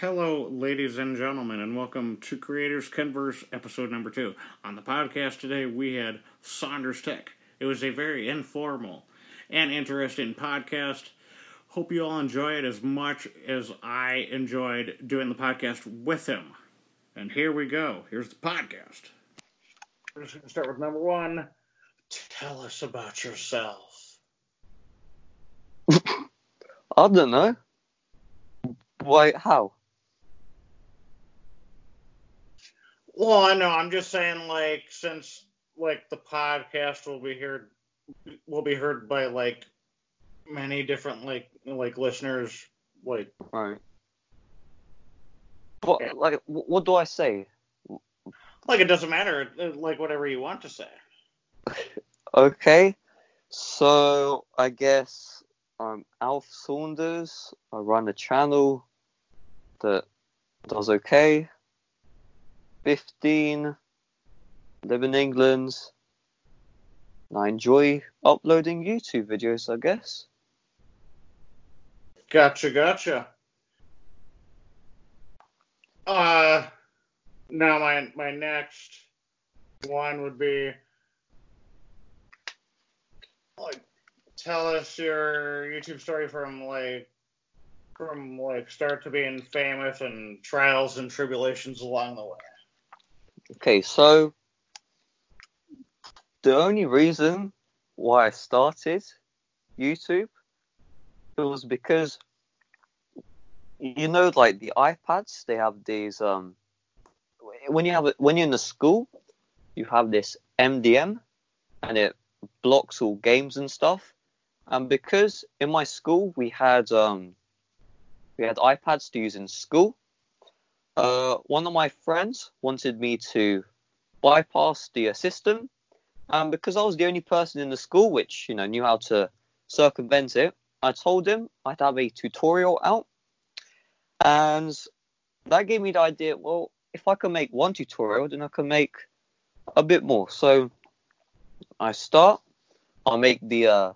Hello, ladies and gentlemen, and welcome to Creators Converse, episode number 2. On the podcast today, we had Saunders Tech. It was a very informal and interesting podcast. Hope you all enjoy it as much as I enjoyed doing the podcast with him. And here we go. Here's the podcast. We're just going to start with number 1. Tell us about yourself. I don't know. Wait, how? Well, I know, I'm just saying, like, since, like, the podcast will be heard by, like, many different, like listeners, like... Right. But, yeah. Like, what do I say? Like, it doesn't matter, like, whatever you want to say. Okay, so, I guess I'm Alf Saunders, I run a channel that does okay... 15, live in England, and I enjoy uploading YouTube videos, I guess. Gotcha. Now my next one would be, like, tell us your YouTube story from start to being famous and trials and tribulations along the way. Okay, so the only reason why I started YouTube was because, you know, like the iPads, they have these, when you're in the school, you have this MDM and it blocks all games and stuff. And because in my school we had iPads to use in school, one of my friends wanted me to bypass the system, and because I was the only person in the school which, you know, knew how to circumvent it, I told him I'd have a tutorial out, and that gave me the idea, well, if I can make one tutorial, then I can make a bit more. So I made a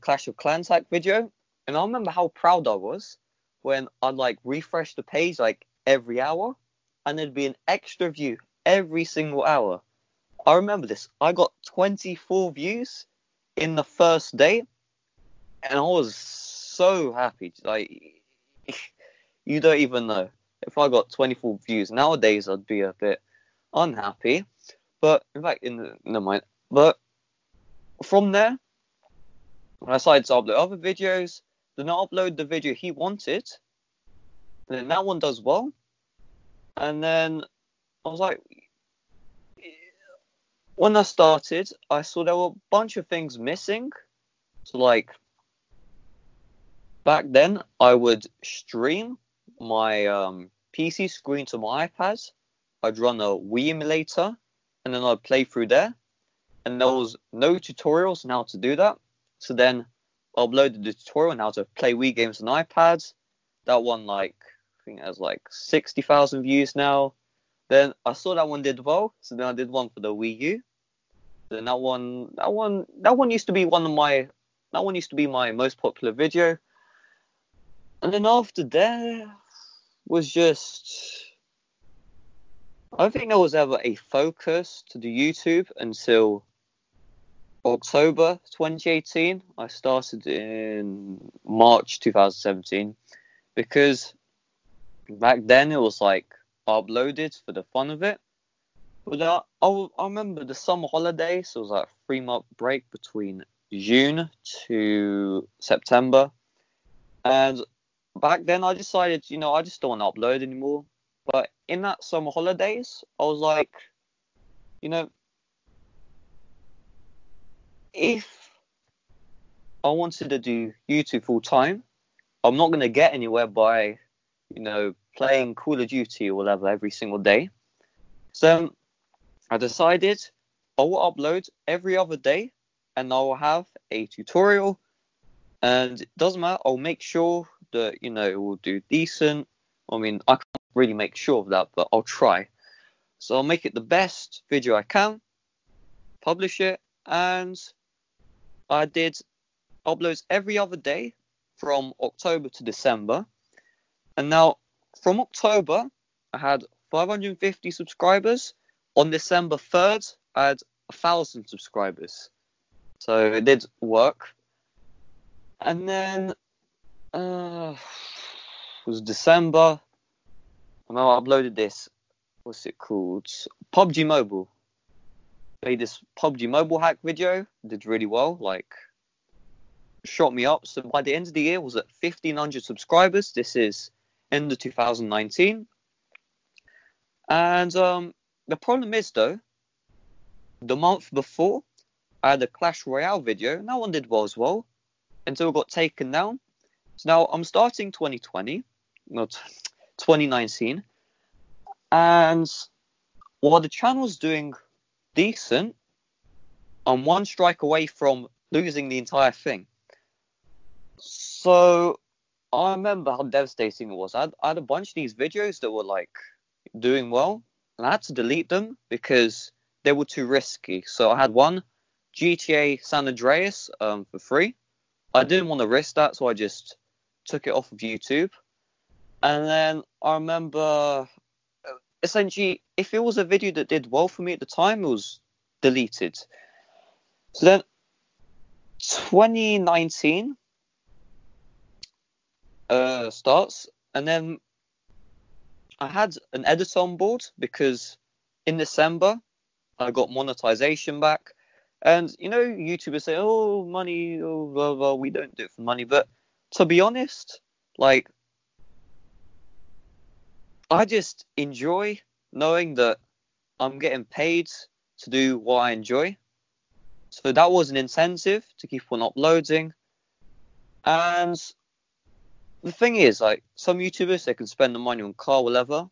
Clash of Clans hack video, and I remember how proud I was when I'd, like, refresh the page, like, every hour, and there'd be an extra view every single hour. I remember this. I got 24 views in the first day, and I was so happy. Like, you don't even know. If I got 24 views nowadays, I'd be a bit unhappy. But, in fact, never mind. But from there, I decided to upload other videos. Then I upload the video he wanted, and then that one does well, and then I was like, when I started, I saw there were a bunch of things missing. So, like, back then I would stream my PC screen to my iPad, I'd run a Wii emulator, and then I'd play through there, and there was no tutorials on how to do that. So then I uploaded the tutorial on how to play Wii games on iPads. That one, like, I think it has, like, 60,000 views now. Then I saw that one did well, so then I did one for the Wii U. Then that one used to be my most popular video. And then after that was just, I don't think there was ever a focus to the YouTube until October 2018. I started in March 2017 because back then it was like uploaded for the fun of it. But I remember the summer holidays, so it was like a 3-month break between June to September. And back then I decided, you know, I just don't want to upload anymore. But in that summer holidays, I was like, you know, if I wanted to do YouTube full time, I'm not going to get anywhere by, you know, playing Call of Duty or whatever every single day. So I decided I will upload every other day, and I will have a tutorial, and it doesn't matter, I'll make sure that, you know, it will do decent. I mean, I can't really make sure of that, but I'll try. So I'll make it the best video I can, publish it, and I did uploads every other day from October to December. And now, from October, I had 550 subscribers. On December 3rd, I had 1,000 subscribers. So it did work. And then, it was December. And I uploaded this. What's it called? PUBG Mobile. Made this PUBG Mobile hack video. Did really well. Like, shot me up. So by the end of the year, I was at 1,500 subscribers. This is end of 2019. And the problem is, though, the month before, I had a Clash Royale video. No one did well as well until it got taken down. So now I'm starting 2019. And while the channel's doing decent, I'm one strike away from losing the entire thing. So I remember how devastating it was. I had a bunch of these videos that were like doing well, and I had to delete them because they were too risky. So I had one, GTA San Andreas, for free. I didn't want to risk that, so I just took it off of YouTube. And then I remember, essentially, if it was a video that did well for me at the time, it was deleted. So then 2019 starts, and then I had an editor on board because in December I got monetization back. And, you know, YouTubers say, oh, money, oh, blah, blah, we don't do it for money. But to be honest, like, I just enjoy knowing that I'm getting paid to do what I enjoy. So that was an incentive to keep on uploading. And the thing is, like, some YouTubers, they can spend the money on car, whatever.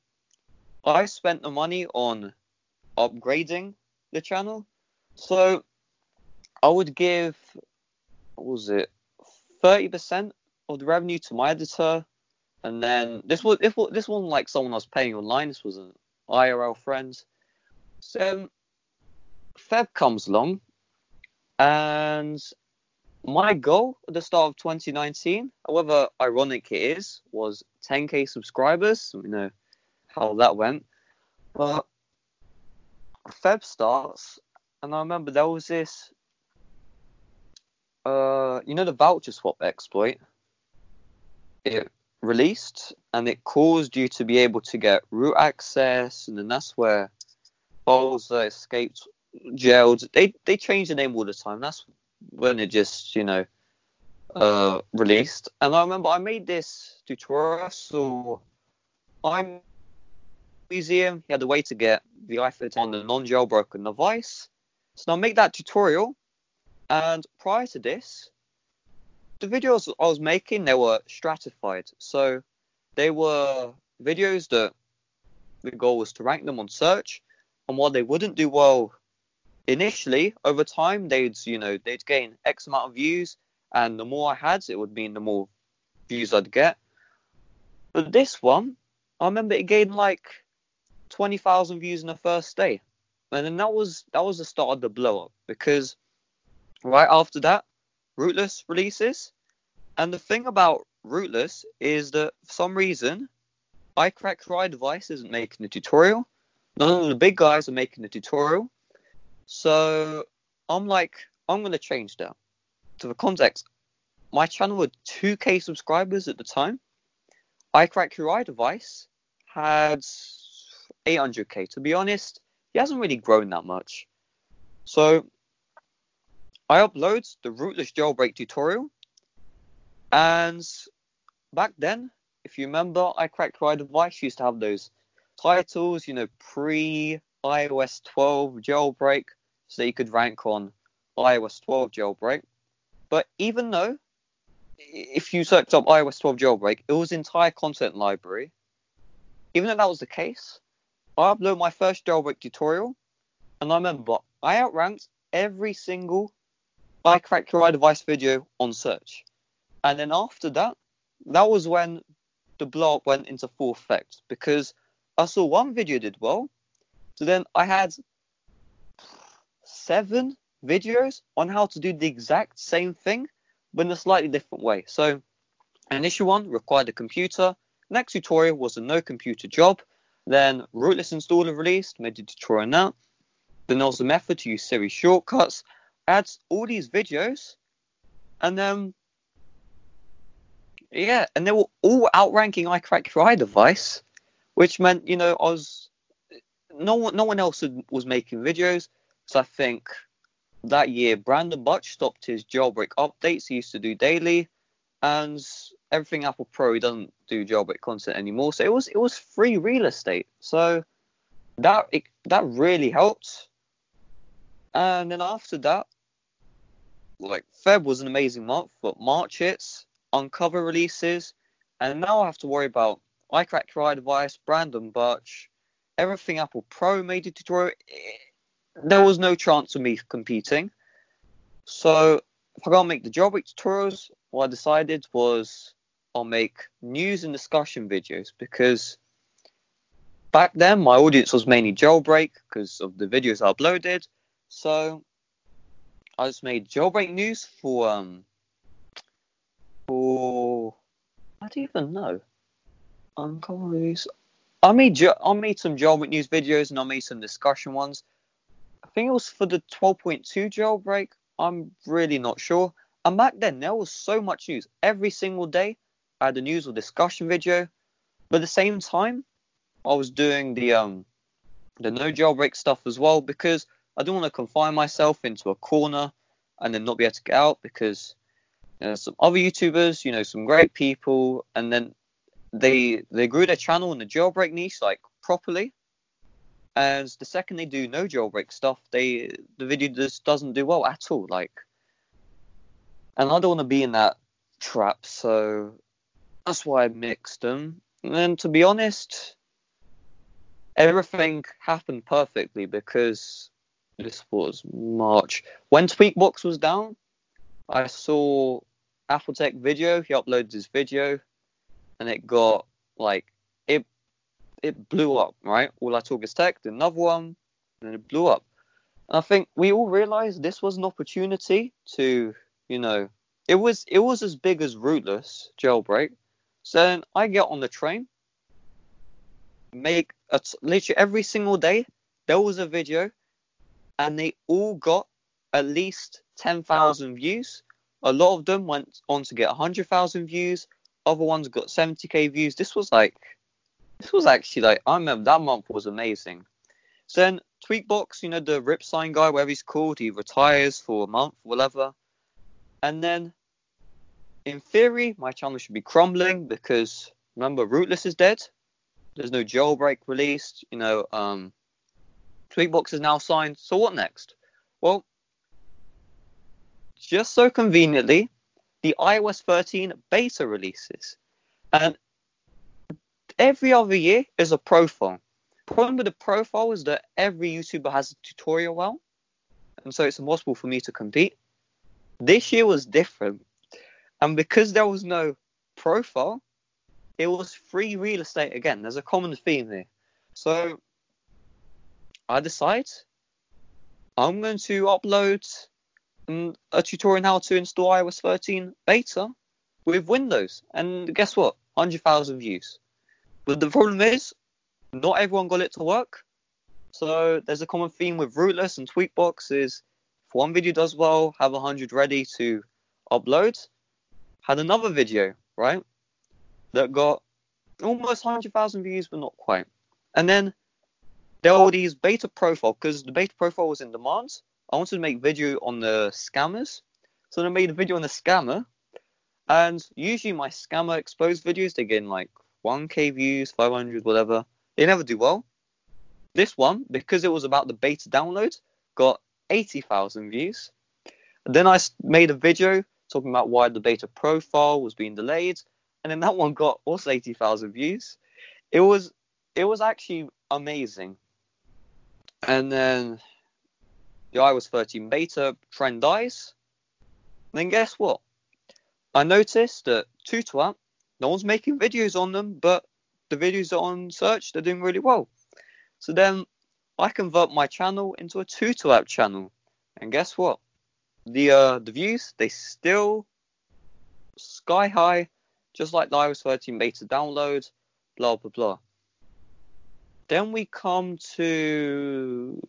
I spent the money on upgrading the channel. So I would give, what was it, 30% of the revenue to my editor. And then this wasn't like someone I was paying online. This was an IRL friend. So Feb comes along, and my goal at the start of 2019, however ironic it is, was 10k subscribers. We know how that went. But Feb starts, and I remember there was this, you know, the voucher swap exploit. It released, and it caused you to be able to get root access, and then that's where files that escaped jailed. They change the name all the time. That's when it just, you know, released. And I remember I made this tutorial. So I'm museum. He had a way to get the iPhone on the non-jailbroken device. So now I make that tutorial. And prior to this, the videos I was making, they were stratified. So they were videos that the goal was to rank them on search. And while they wouldn't do well initially, over time, they'd gain X amount of views. And the more I had, it would mean the more views I'd get. But this one, I remember it gained like 20,000 views in the first day. And then that was the start of the blow up, because right after that, Rootless releases. And the thing about Rootless is that for some reason, iCrackYourIDevice isn't making the tutorial. None of the big guys are making the tutorial. So I'm like, I'm going to change that. To the context, my channel had 2k subscribers at the time. iCrackYourIDevice had 800k. To be honest, he hasn't really grown that much. So I upload the Rootless jailbreak tutorial, and back then, if you remember, iCrackYourIDevice used to have those titles, you know, pre-iOS 12 jailbreak, so that you could rank on iOS 12 jailbreak. But even though, if you searched up iOS 12 jailbreak, it was entire content library. Even though that was the case, I upload my first jailbreak tutorial, and I remember I outranked every single iCrackYourIDevice video on search. And then after that, that was when the blow up went into full effect, because I saw one video did well. So then I had 7 videos on how to do the exact same thing, but in a slightly different way. So initial one required a computer. Next tutorial was a no computer job. Then Rootless installed and released, made a tutorial on that. Then there was a method to use series shortcuts. Adds all these videos. And and they were all outranking iCrackYourIDevice, which meant, you know, I was no one else was making videos. So I think that year Brandon Butch stopped his jailbreak updates he used to do daily, and Everything Apple Pro doesn't do jailbreak content anymore. So it was free real estate. So that really helped. And then after that, like, Feb was an amazing month, but March hits, Unc0ver releases, and now I have to worry about iCrackYourIDevice, Brandon Butch, Everything Apple Pro made a tutorial. There was no chance of me competing. So if I can't make the jailbreak tutorials, what I decided was I'll make news and discussion videos, because back then my audience was mainly jailbreak because of the videos I uploaded. So I just made jailbreak news for I don't even know. I made some jailbreak news videos, and I made some discussion ones. I think it was for the 12.2 jailbreak. I'm really not sure. And back then, there was so much news. Every single day, I had a news or discussion video. But at the same time, I was doing the no jailbreak stuff as well, because I didn't want to confine myself into a corner and then not be able to get out, because there's some other YouTubers, you know, some great people, and then they grew their channel in the jailbreak niche, like, properly, and the second they do no jailbreak stuff, the video just doesn't do well at all, like, and I don't want to be in that trap. So that's why I mixed them. And then, to be honest, everything happened perfectly, because this was March when TweakBox was down. I saw Apple Tech video, he uploaded his video, and it got, like, it blew up, right? All I Talk Is Tech, then another one, and it blew up. And I think we all realised this was an opportunity to, you know, it was as big as Rootless jailbreak. So then I get on the train, make literally every single day, there was a video, and they all got at least 10,000 views. A lot of them went on to get 100,000 views. Other ones got 70k views. This was actually I remember that month was amazing. So then TweakBox, you know, the Rip Sign guy, whatever he's called, he retires for a month, whatever. And then, in theory, my channel should be crumbling, because remember, Rootless is dead. There's no jailbreak released. You know, TweakBox is now signed. So what next? Well, just so conveniently, the iOS 13 beta releases, and every other year is a profile. Problem with the profile is that every YouTuber has a tutorial out, and so it's impossible for me to compete. This year was different, and because there was no profile, it was free real estate again. There's a common theme here. So I decide I'm going to upload a tutorial on how to install iOS 13 beta with Windows, and guess what? 100,000 views. But the problem is, not everyone got it to work. So there's a common theme with Rootless and TweakBox is, if one video does well, have 100 ready to upload. Had another video, right, that got almost 100,000 views, but not quite. And then there were these beta profile, because the beta profile was in demand. I wanted to make video on the scammers, so I made a video on the scammer, and usually my scammer exposed videos, they get in like 1k views, 500, whatever. They never do well. This one, because it was about the beta download, got 80,000 views. And then I made a video talking about why the beta profile was being delayed, and then that one got also 80,000 views. It was actually amazing. And then the iOS 13 beta trend dies. And then guess what? I noticed that TuTu App, no one's making videos on them, but the videos that are on search, they're doing really well. So then I convert my channel into a TuTu App channel. And guess what? The views, they still sky high. just like the iOS 13 beta download, blah, blah, blah. Then we come to,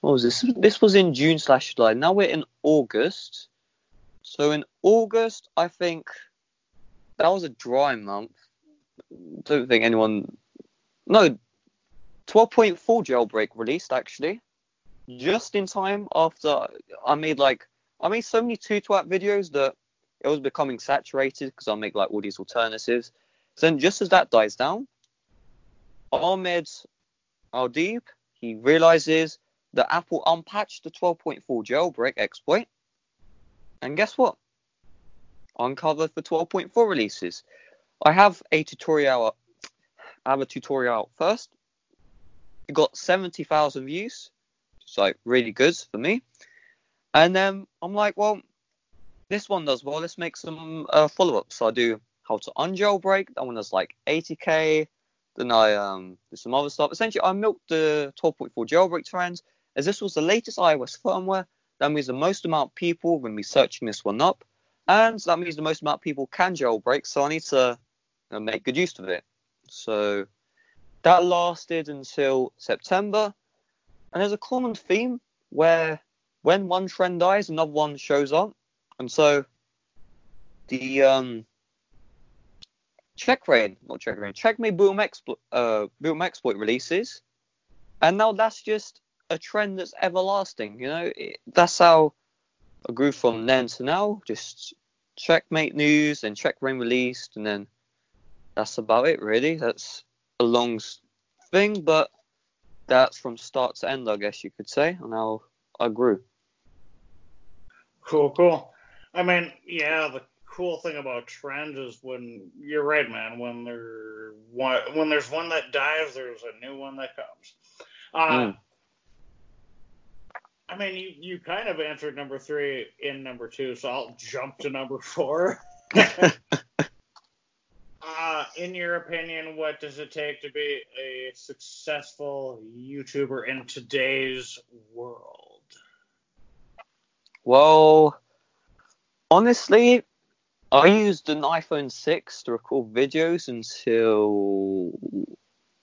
what was this? This was in June/July. Now we're in August. So in August, I think that was a dry month. Don't think anyone, no, 12.4 jailbreak released, actually. Just in time after I made so many TuTu App videos that it was becoming saturated because I'll make like all these alternatives. So then just as that dies down, Ahmed AlDeeb, he realizes that Apple unpatched the 12.4 jailbreak exploit. And guess what? Uncover for 12.4 releases. I have a tutorial first. It got 70,000 views. So like really good for me. And then I'm like, well, this one does well. Let's make some follow-ups. So I do how to unjailbreak. That one does like 80k. Then I do some other stuff. Essentially, I milked the 12.4 jailbreak trends, as this was the latest iOS firmware. That means the most amount of people will be searching this one up. And that means the most amount of people can jailbreak. So I need to make good use of it. So that lasted until September. And there's a common theme where when one trend dies, another one shows up. And so the Checkmate Boom Exploit releases. And now that's just a trend that's everlasting. You know, that's how I grew from then to now. Just Checkmate news and checkra1n released. And then that's about it, really. That's a long thing, but that's from start to end, I guess you could say, and how I grew. Cool. I mean, yeah, the cool thing about trends is when, you're right, man, when there's one that dies, there's a new one that comes. I mean, you kind of answered number 3 in number 2, so I'll jump to number 4. In your opinion, what does it take to be a successful YouTuber in today's world? Well, honestly, I used an iPhone 6 to record videos until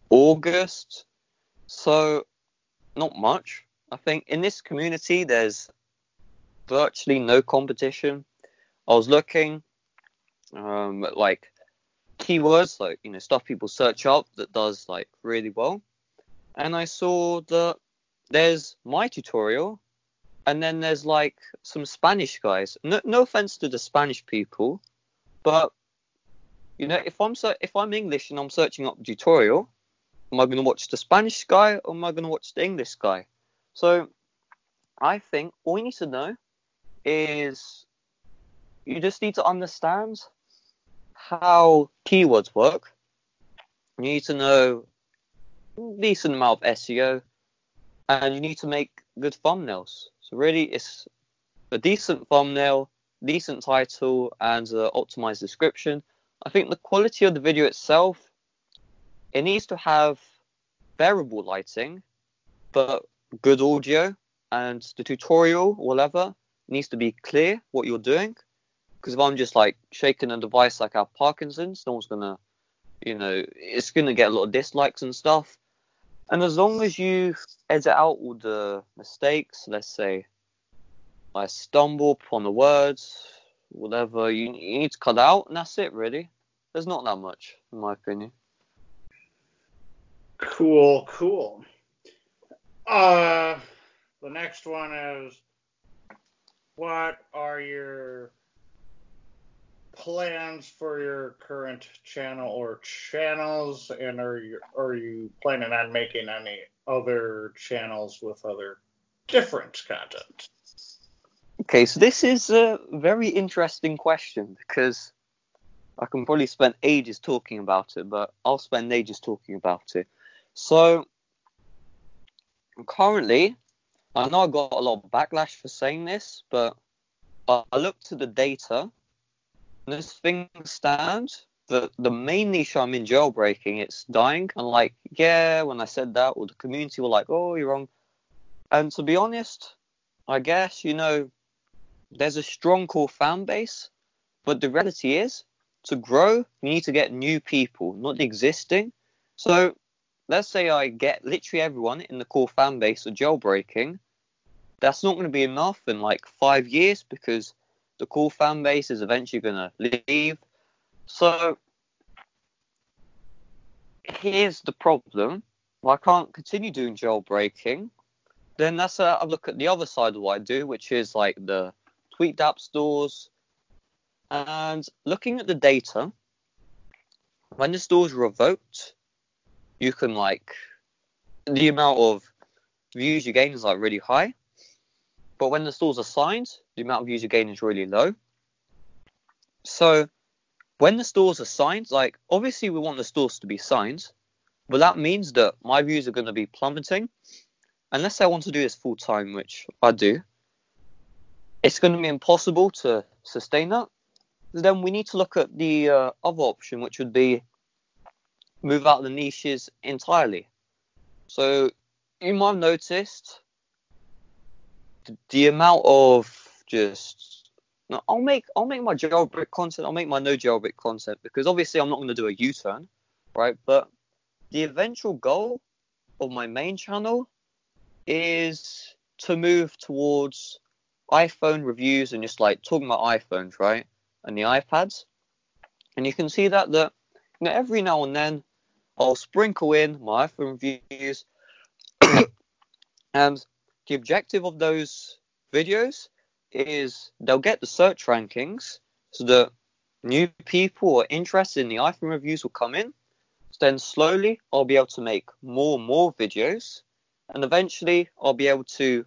August, so not much. I think in this community, there's virtually no competition. I was looking at like keywords, like, you know, stuff people search up that does like really well, and I saw that there's my tutorial, and then there's like some Spanish guys. No offense to the Spanish people, but you know, if I'm English and I'm searching up a tutorial, am I going to watch the Spanish guy or am I going to watch the English guy? So I think all you need to know is you just need to understand how keywords work. You need to know a decent amount of SEO, and you need to make good thumbnails. So really, it's a decent thumbnail, decent title, and an optimized description. I think the quality of the video itself, it needs to have variable lighting, but good audio, and the tutorial, whatever, needs to be clear what you're doing. Because if I'm just like shaking a device like I have Parkinson's, no one's going to, you know, it's going to get a lot of dislikes and stuff. And as long as you edit out all the mistakes, let's say I stumble upon the words, whatever, you need to cut out, and that's it, really. There's not that much, in my opinion. Cool. The next one is, what are your plans for your current channel or channels, and are you planning on making any other channels with other different content? Okay, so this is a very interesting question, because I can probably spend ages talking about it, but I'll spend ages talking about it. So currently, I know I got a lot of backlash for saying this, but I looked at the data. This thing stands that the main niche I'm in, jailbreaking, it's dying. And like, yeah, when I said that, or the community were like, oh, you're wrong. And to be honest, I guess, you know, there's a strong core fan base. But the reality is, to grow, you need to get new people, not existing. So let's say I get literally everyone in the core fan base are jailbreaking. That's not going to be enough in like 5 years because the core fan base is eventually going to leave. So here's the problem. Well, I can't continue doing jailbreaking. Then that's I look at the other side of what I do, which is like the tweaked app stores. And looking at the data, when the stores are revoked, you can like the amount of views you gain is like really high. But when the stores are signed, the amount of views you gain is really low. So when the stores are signed, like obviously we want the stores to be signed, but that means that my views are going to be plummeting. Unless I want to do this full time, which I do, it's going to be impossible to sustain that. Then we need to look at the other option, which would be move out the niches entirely. So you might have noticed the amount of just I'll make my jailbreak content, I'll make my no jailbreak content, because obviously I'm not going to do a U-turn, right? But the eventual goal of my main channel is to move towards iPhone reviews and just like talking about iPhones, right? And the iPads. And you can see that you know, every now and then I'll sprinkle in my iPhone reviews. And the objective of those videos is they'll get the search rankings so that new people who are interested in the iPhone reviews will come in. So then slowly I'll be able to make more and more videos. And eventually I'll be able to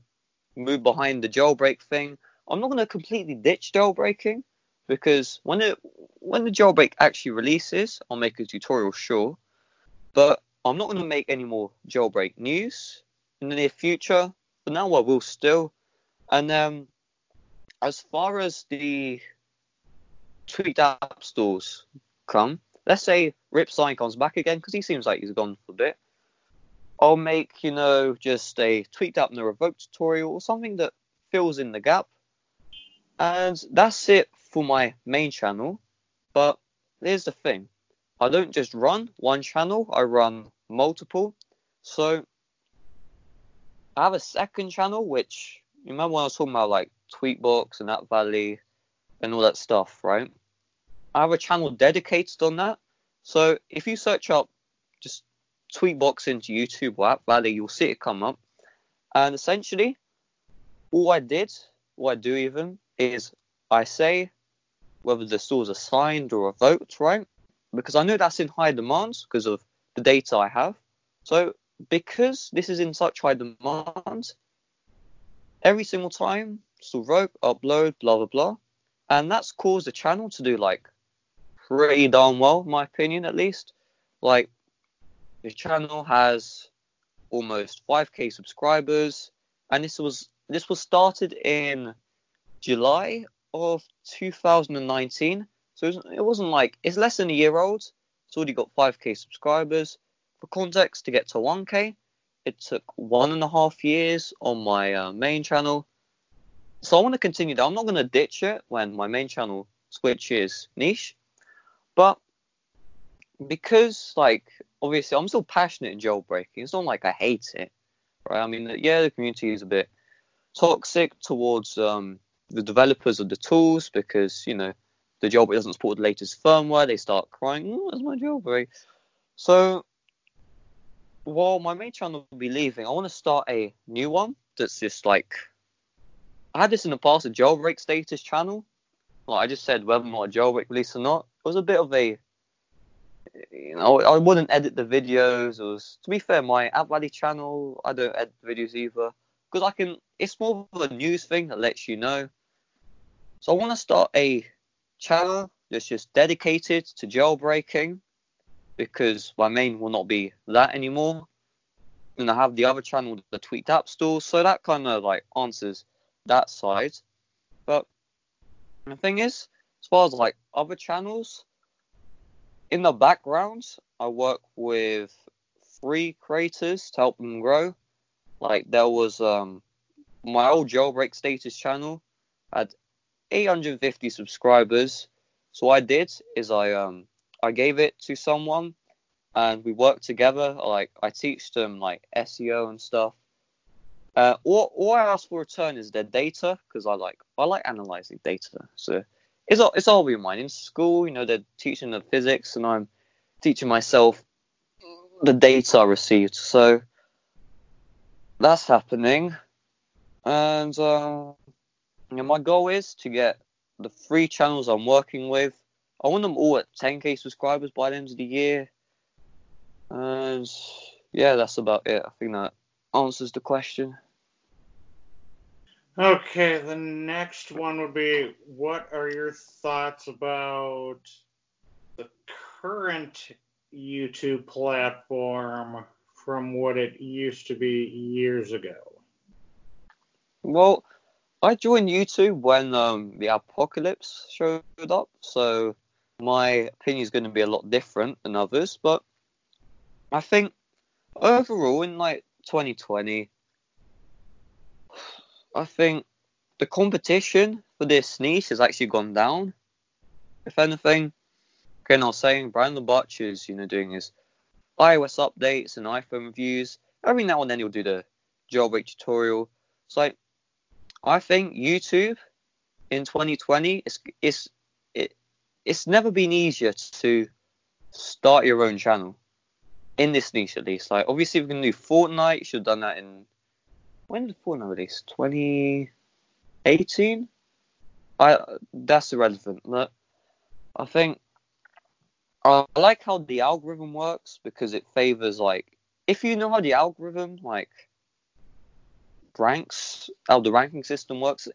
move behind the jailbreak thing. I'm not going to completely ditch jailbreaking, because when the jailbreak actually releases, I'll make a tutorial, sure. But I'm not going to make any more jailbreak news in the near future. For now, I will still. And as far as the tweaked app stores come, let's say Rip Sign comes back again, because he seems like he's gone for a bit. I'll make, you know, just a tweaked app and a revoked tutorial or something that fills in the gap. And that's it for my main channel. But here's the thing, I don't just run one channel, I run multiple. So I have a second channel, which you remember when I was talking about like TweakBox and App Valley and all that stuff, right? I have a channel dedicated on that. So if you search up just TweakBox into YouTube or App Valley, you'll see it come up. And essentially all I do is I say whether the stores are signed or revoked, right? Because I know that's in high demand because of the data I have. So because this is in such high demand, every single time, so revoke, upload, blah, blah, blah. And that's caused the channel to do like pretty darn well, in my opinion, at least. Like the channel has almost 5K subscribers. And this was started in July of 2019, so it wasn't like it's less than a year old. It's already got 5K subscribers. For context, to get to 1K, it took 1.5 years on my main channel. So I want to continue that. I'm not going to ditch it when my main channel switches niche, but because like obviously I'm still passionate in jailbreaking, it's not like I hate it, right? I mean, yeah, the community is a bit toxic towards the developers of the tools, because you know the jailbreak doesn't support the latest firmware. They start crying, oh, that's my jailbreak. So while my main channel will be leaving, I want to start a new one that's just like, I had this in the past, a jailbreak status channel. Like I just said, whether or not a jailbreak release or not, it was a bit of a, you know, I wouldn't edit the videos. It was, to be fair, my App Valley channel, I don't edit videos either, because I can, it's more of a news thing that lets you know. So I want to start a channel that's just dedicated to jailbreaking, because my main will not be that anymore. And I have the other channel, the Tweaked App Store, so that kind of like answers that side. But the thing is, as far as like other channels, in the background, I work with 3 creators to help them grow. Like there was my old jailbreak status channel had 850 subscribers. So what I did is I gave it to someone and we worked together. Like I teach them like SEO and stuff. All I ask for return is their data, because I like analyzing data. So it's all been mine. In school, you know, they're teaching the physics and I'm teaching myself the data I received. So that's happening. And my goal is to get the 3 channels I'm working with. I want them all at 10k subscribers by the end of the year. And yeah, that's about it. I think that answers the question. Okay, the next one would be, what are your thoughts about the current YouTube platform from what it used to be years ago? Well, I joined YouTube when the apocalypse showed up, so my opinion is going to be a lot different than others, but I think overall in like 2020, I think the competition for this niche has actually gone down. If anything, again, I was saying Brandon Butch is, you know, doing his iOS updates and iPhone reviews. Every now and then he'll do the jailbreak tutorial. It's like, I think YouTube in 2020, it's never been easier to start your own channel in this niche, at least. Like, obviously, we're going to do Fortnite. You should have done that in... When did Fortnite release? 2018? That's irrelevant. Look, I think... I like how the algorithm works, because it favors, like... If you know how the algorithm, like... ranks, how the ranking system works,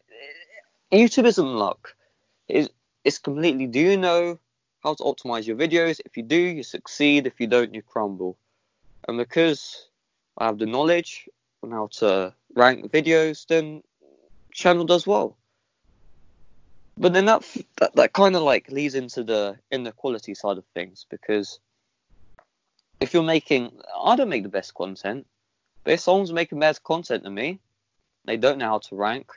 YouTube isn't luck. It's completely, do you know how to optimize your videos? If you do, you succeed. If you don't, you crumble. And because I have the knowledge on how to rank videos, then channel does well. But then that kind of like leads into the inequality side of things, because if you're making, I don't make the best content, but if someone's making better content than me, they don't know how to rank,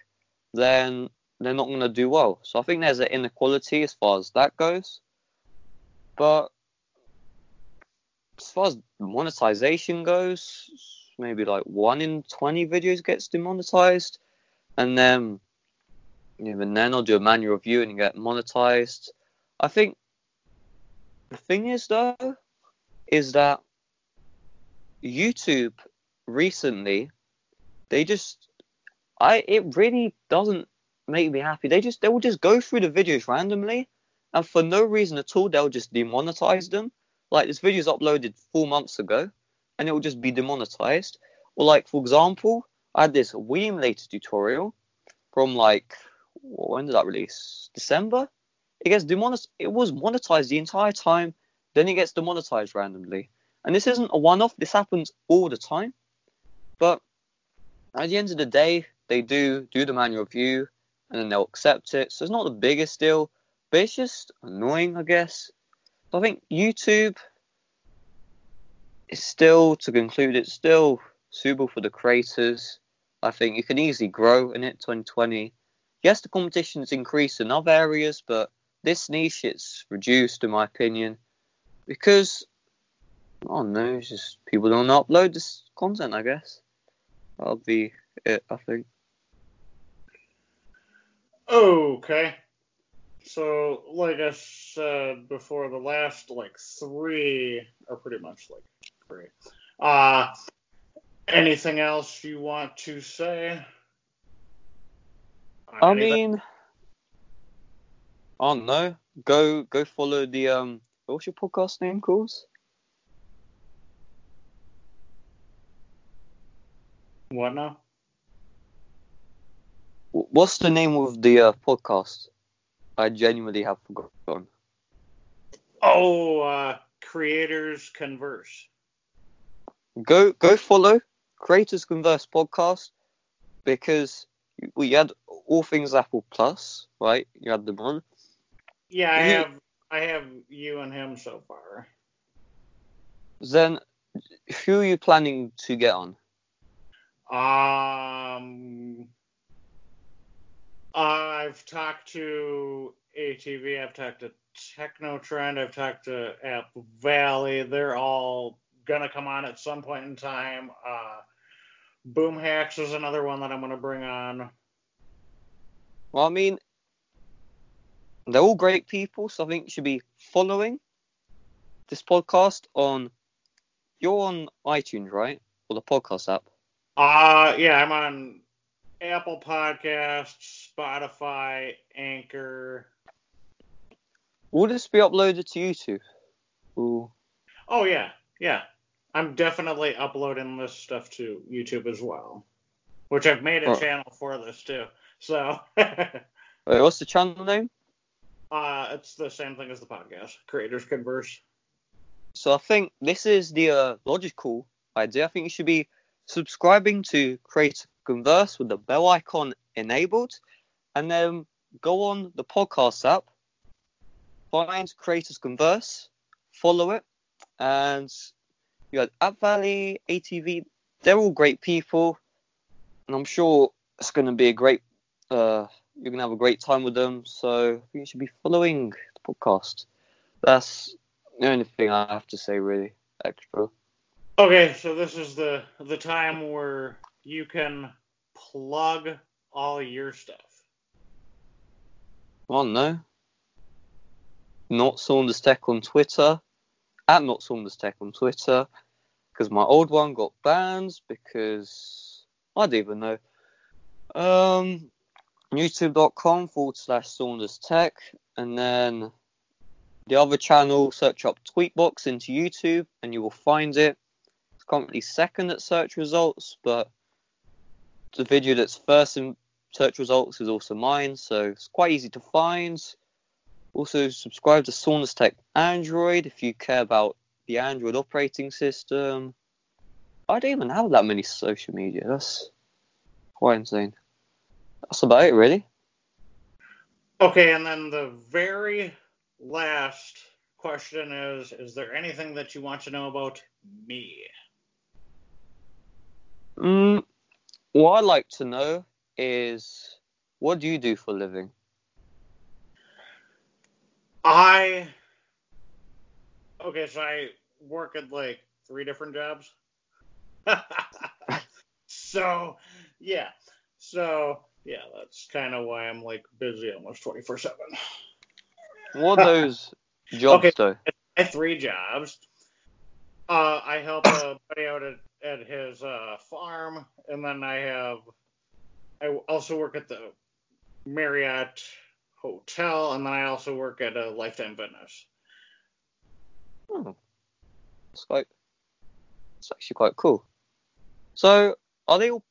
then they're not going to do well. So I think there's an inequality as far as that goes. But as far as monetization goes, maybe like 1 in 20 videos gets demonetized. And then even then I'll do a manual review and get monetized. I think the thing is, though, is that YouTube recently, it really doesn't make me happy. They will just go through the videos randomly, and for no reason at all, they'll just demonetize them. Like, this video's uploaded 4 months ago, and it will just be demonetized. Or like, for example, I had this WeMod tutorial from like, when did that release? December. It gets demonetized. It was monetized the entire time. Then it gets demonetized randomly. And this isn't a one-off. This happens all the time. But at the end of the day, they do the manual review, and then they'll accept it. So it's not the biggest deal, but it's just annoying, I guess. So I think YouTube is still, to conclude, it's still suitable for the creators. I think you can easily grow in it, 2020. Yes, the competition has increased in other areas, but this niche, it's reduced, in my opinion, because... Oh no, it's just people don't upload this content, I guess. That'll be it, I think. Okay. So, like I said before, the last, like, 3 are pretty much, like, 3. Anything else you want to say? Oh no. Go follow the, what's your podcast name called? What now? What's the name of the podcast? I genuinely have forgotten. Oh, Creators Converse. Go follow Creators Converse podcast, because we had all things Apple Plus, right? You had them on. Yeah, I have you and him so far. Then, who are you planning to get on? I've talked to ATV, I've talked to Techno Trend, I've talked to App Valley. They're all going to come on at some point in time. Boom Hacks is another one that I'm going to bring on. Well, I mean, they're all great people, so I think you should be following this podcast on... You're on iTunes, right? Or the podcast app? Yeah, I'm on Apple Podcasts, Spotify, Anchor. Will this be uploaded to YouTube? Ooh. Oh, yeah, yeah. I'm definitely uploading this stuff to YouTube as well, which I've made a channel for this, too. So. Wait, what's the channel name? It's the same thing as the podcast, Creators Converse. So I think this is the logical idea. I think you should be subscribing to Creators Converse with the bell icon enabled, and then go on the podcast app, find Creators Converse, follow it, and you had App Valley, ATV. They're all great people, and I'm sure it's going to be a great. You're going to have a great time with them. So I think you should be following the podcast. That's the only thing I have to say, really extra. Okay, so this is the time where you can plug all your stuff. Well, no. Not Saunders Tech on Twitter. At Not Saunders Tech on Twitter. Because my old one got banned because... I don't even know. YouTube.com/Saunders Tech. And then the other channel, search up TweakBox into YouTube and you will find it. It's currently second at search results, but the video that's first in search results is also mine, so it's quite easy to find. Also, subscribe to Saunders Tech Android if you care about the Android operating system. I don't even have that many social media. That's quite insane. That's about it, really. Okay, and then the very last question is there anything that you want to know about me? What I'd like to know is, what do you do for a living? So I work at, like, 3 different jobs. So, yeah, that's kind of why I'm, like, busy almost 24/7. What are those jobs, though? I have 3 jobs. I help a buddy out at his farm, and then I also work at the Marriott Hotel, and then I also work at a Lifetime Fitness. Oh, it's actually quite cool. So, are they all?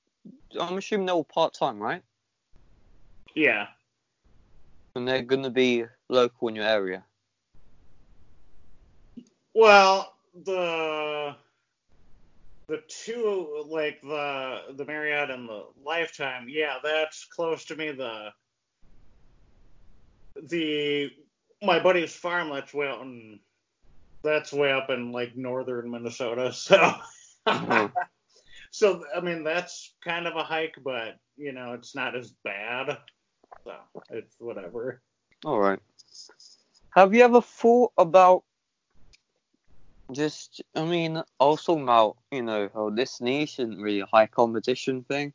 I'm assuming they're all part time, right? Yeah. And they're going to be local in your area. Well, the two, like the Marriott and the Lifetime, yeah, that's close to me. The my buddy's farm, that's way up in like northern Minnesota. So, So I mean, that's kind of a hike, but you know, it's not as bad. So it's whatever. All right. Have you ever thought about? How this niche isn't really a high competition thing.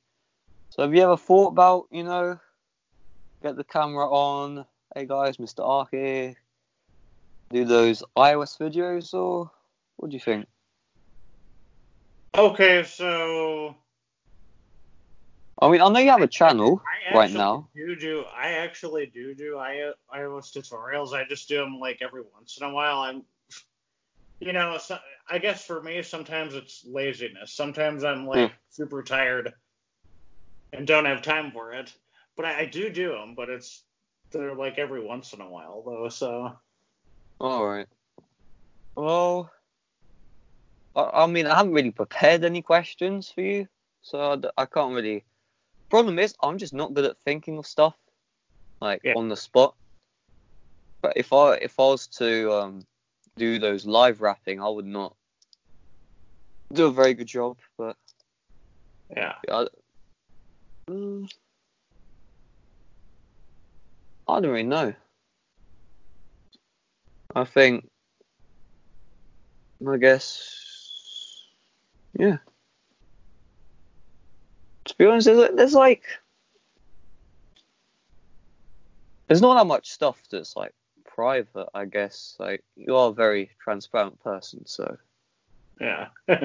So have you ever thought about, get the camera on, hey guys, Mr. R here, do those iOS videos, or what do you think? Okay, so... I mean, I know you have a channel right now. I actually do iOS tutorials. I just do them, like, every once in a while. I guess for me, sometimes it's laziness. Sometimes I'm, super tired and don't have time for it. But I do them, but they're, like, every once in a while, though, so. All right. Well, I haven't really prepared any questions for you, so I can't really. Problem is, I'm just not good at thinking of stuff, on the spot. But if I was to... do those live rapping, I would not do a very good job, but I don't really know. I guess, yeah. To be honest, there's not that much stuff that's like private, I guess. Like, you are a very transparent person, so yeah. I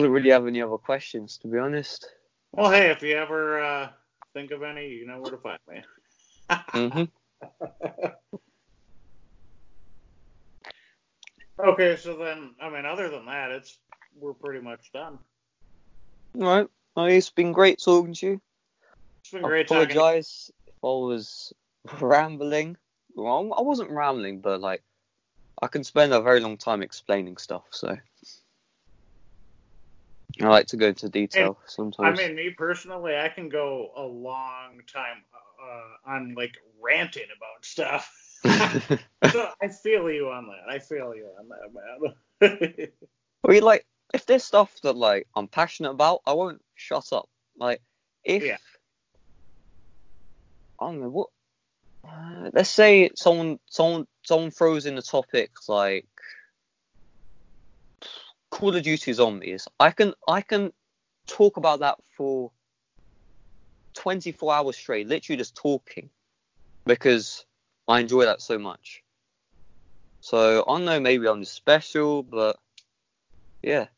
don't really have any other questions, to be honest. Well, hey, if you ever think of any, you know where to find me. Okay, so then, I mean, other than that, we're pretty much done. All right. Well, it's been great talking to you. It's been great talking to you. I apologize if I was rambling. Well, I wasn't rambling, but, like, I can spend a very long time explaining stuff, so... I like to go into detail sometimes. I mean, me personally, I can go a long time on, like, ranting about stuff. So I feel you on that. Man. Well, like, if there's stuff that, like, I'm passionate about, I won't shut up. Like, if... Yeah. I don't know, what... let's say someone throws in a topic, like... Call of Duty Zombies. I can talk about that for 24 hours straight, literally just talking, because I enjoy that so much. So I don't know, maybe I'm just special, but yeah, I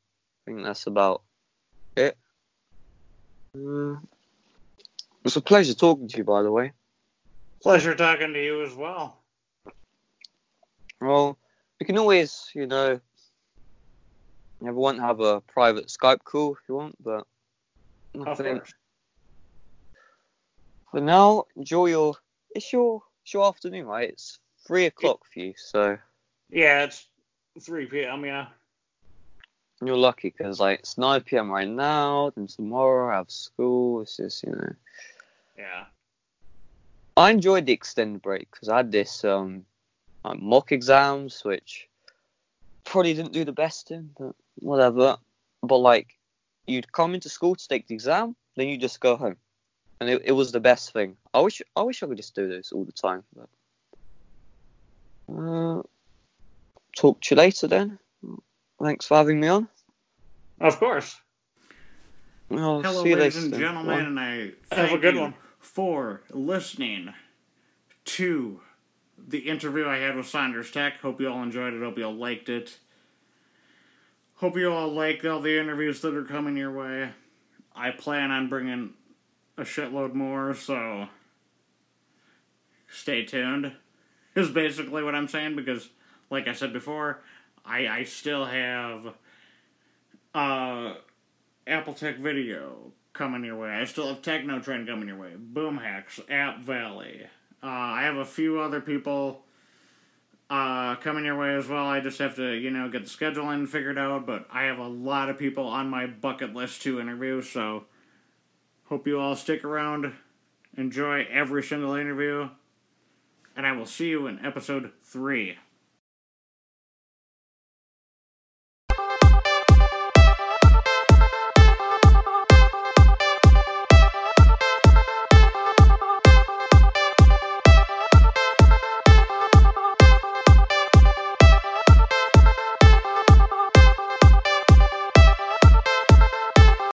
think that's about it. It's a pleasure talking to you, by the way. Pleasure talking to you as well. Well, we can always, you know. Never want to have a private Skype call if you want, but nothing. For now, enjoy your. It's your afternoon, right? It's 3 o'clock for you, so. Yeah, it's 3 p.m. Yeah. And you're lucky because like it's 9 p.m. right now. Then tomorrow I have school. It's just Yeah. I enjoyed the extended break because I had this like mock exams which. Probably didn't do the best in, but whatever. But like, you'd come into school to take the exam, then you just go home, and it was the best thing. I wish I could just do this all the time. But talk to you later then. Thanks for having me on. Of course. Well, hello, ladies and gentlemen, and I thank you for listening to. The interview I had with Saunders Tech. Hope you all enjoyed it. Hope you all liked it. Hope you all liked all the interviews that are coming your way. I plan on bringing a shitload more, so stay tuned, is basically what I'm saying, because, like I said before, I still have Apple Tech Video coming your way. I still have Techno Trend coming your way. Boom Hacks, App Valley... I have a few other people coming your way as well. I just have to, get the scheduling figured out. But I have a lot of people on my bucket list to interview. So hope you all stick around. Enjoy every single interview. And I will see you in episode 3.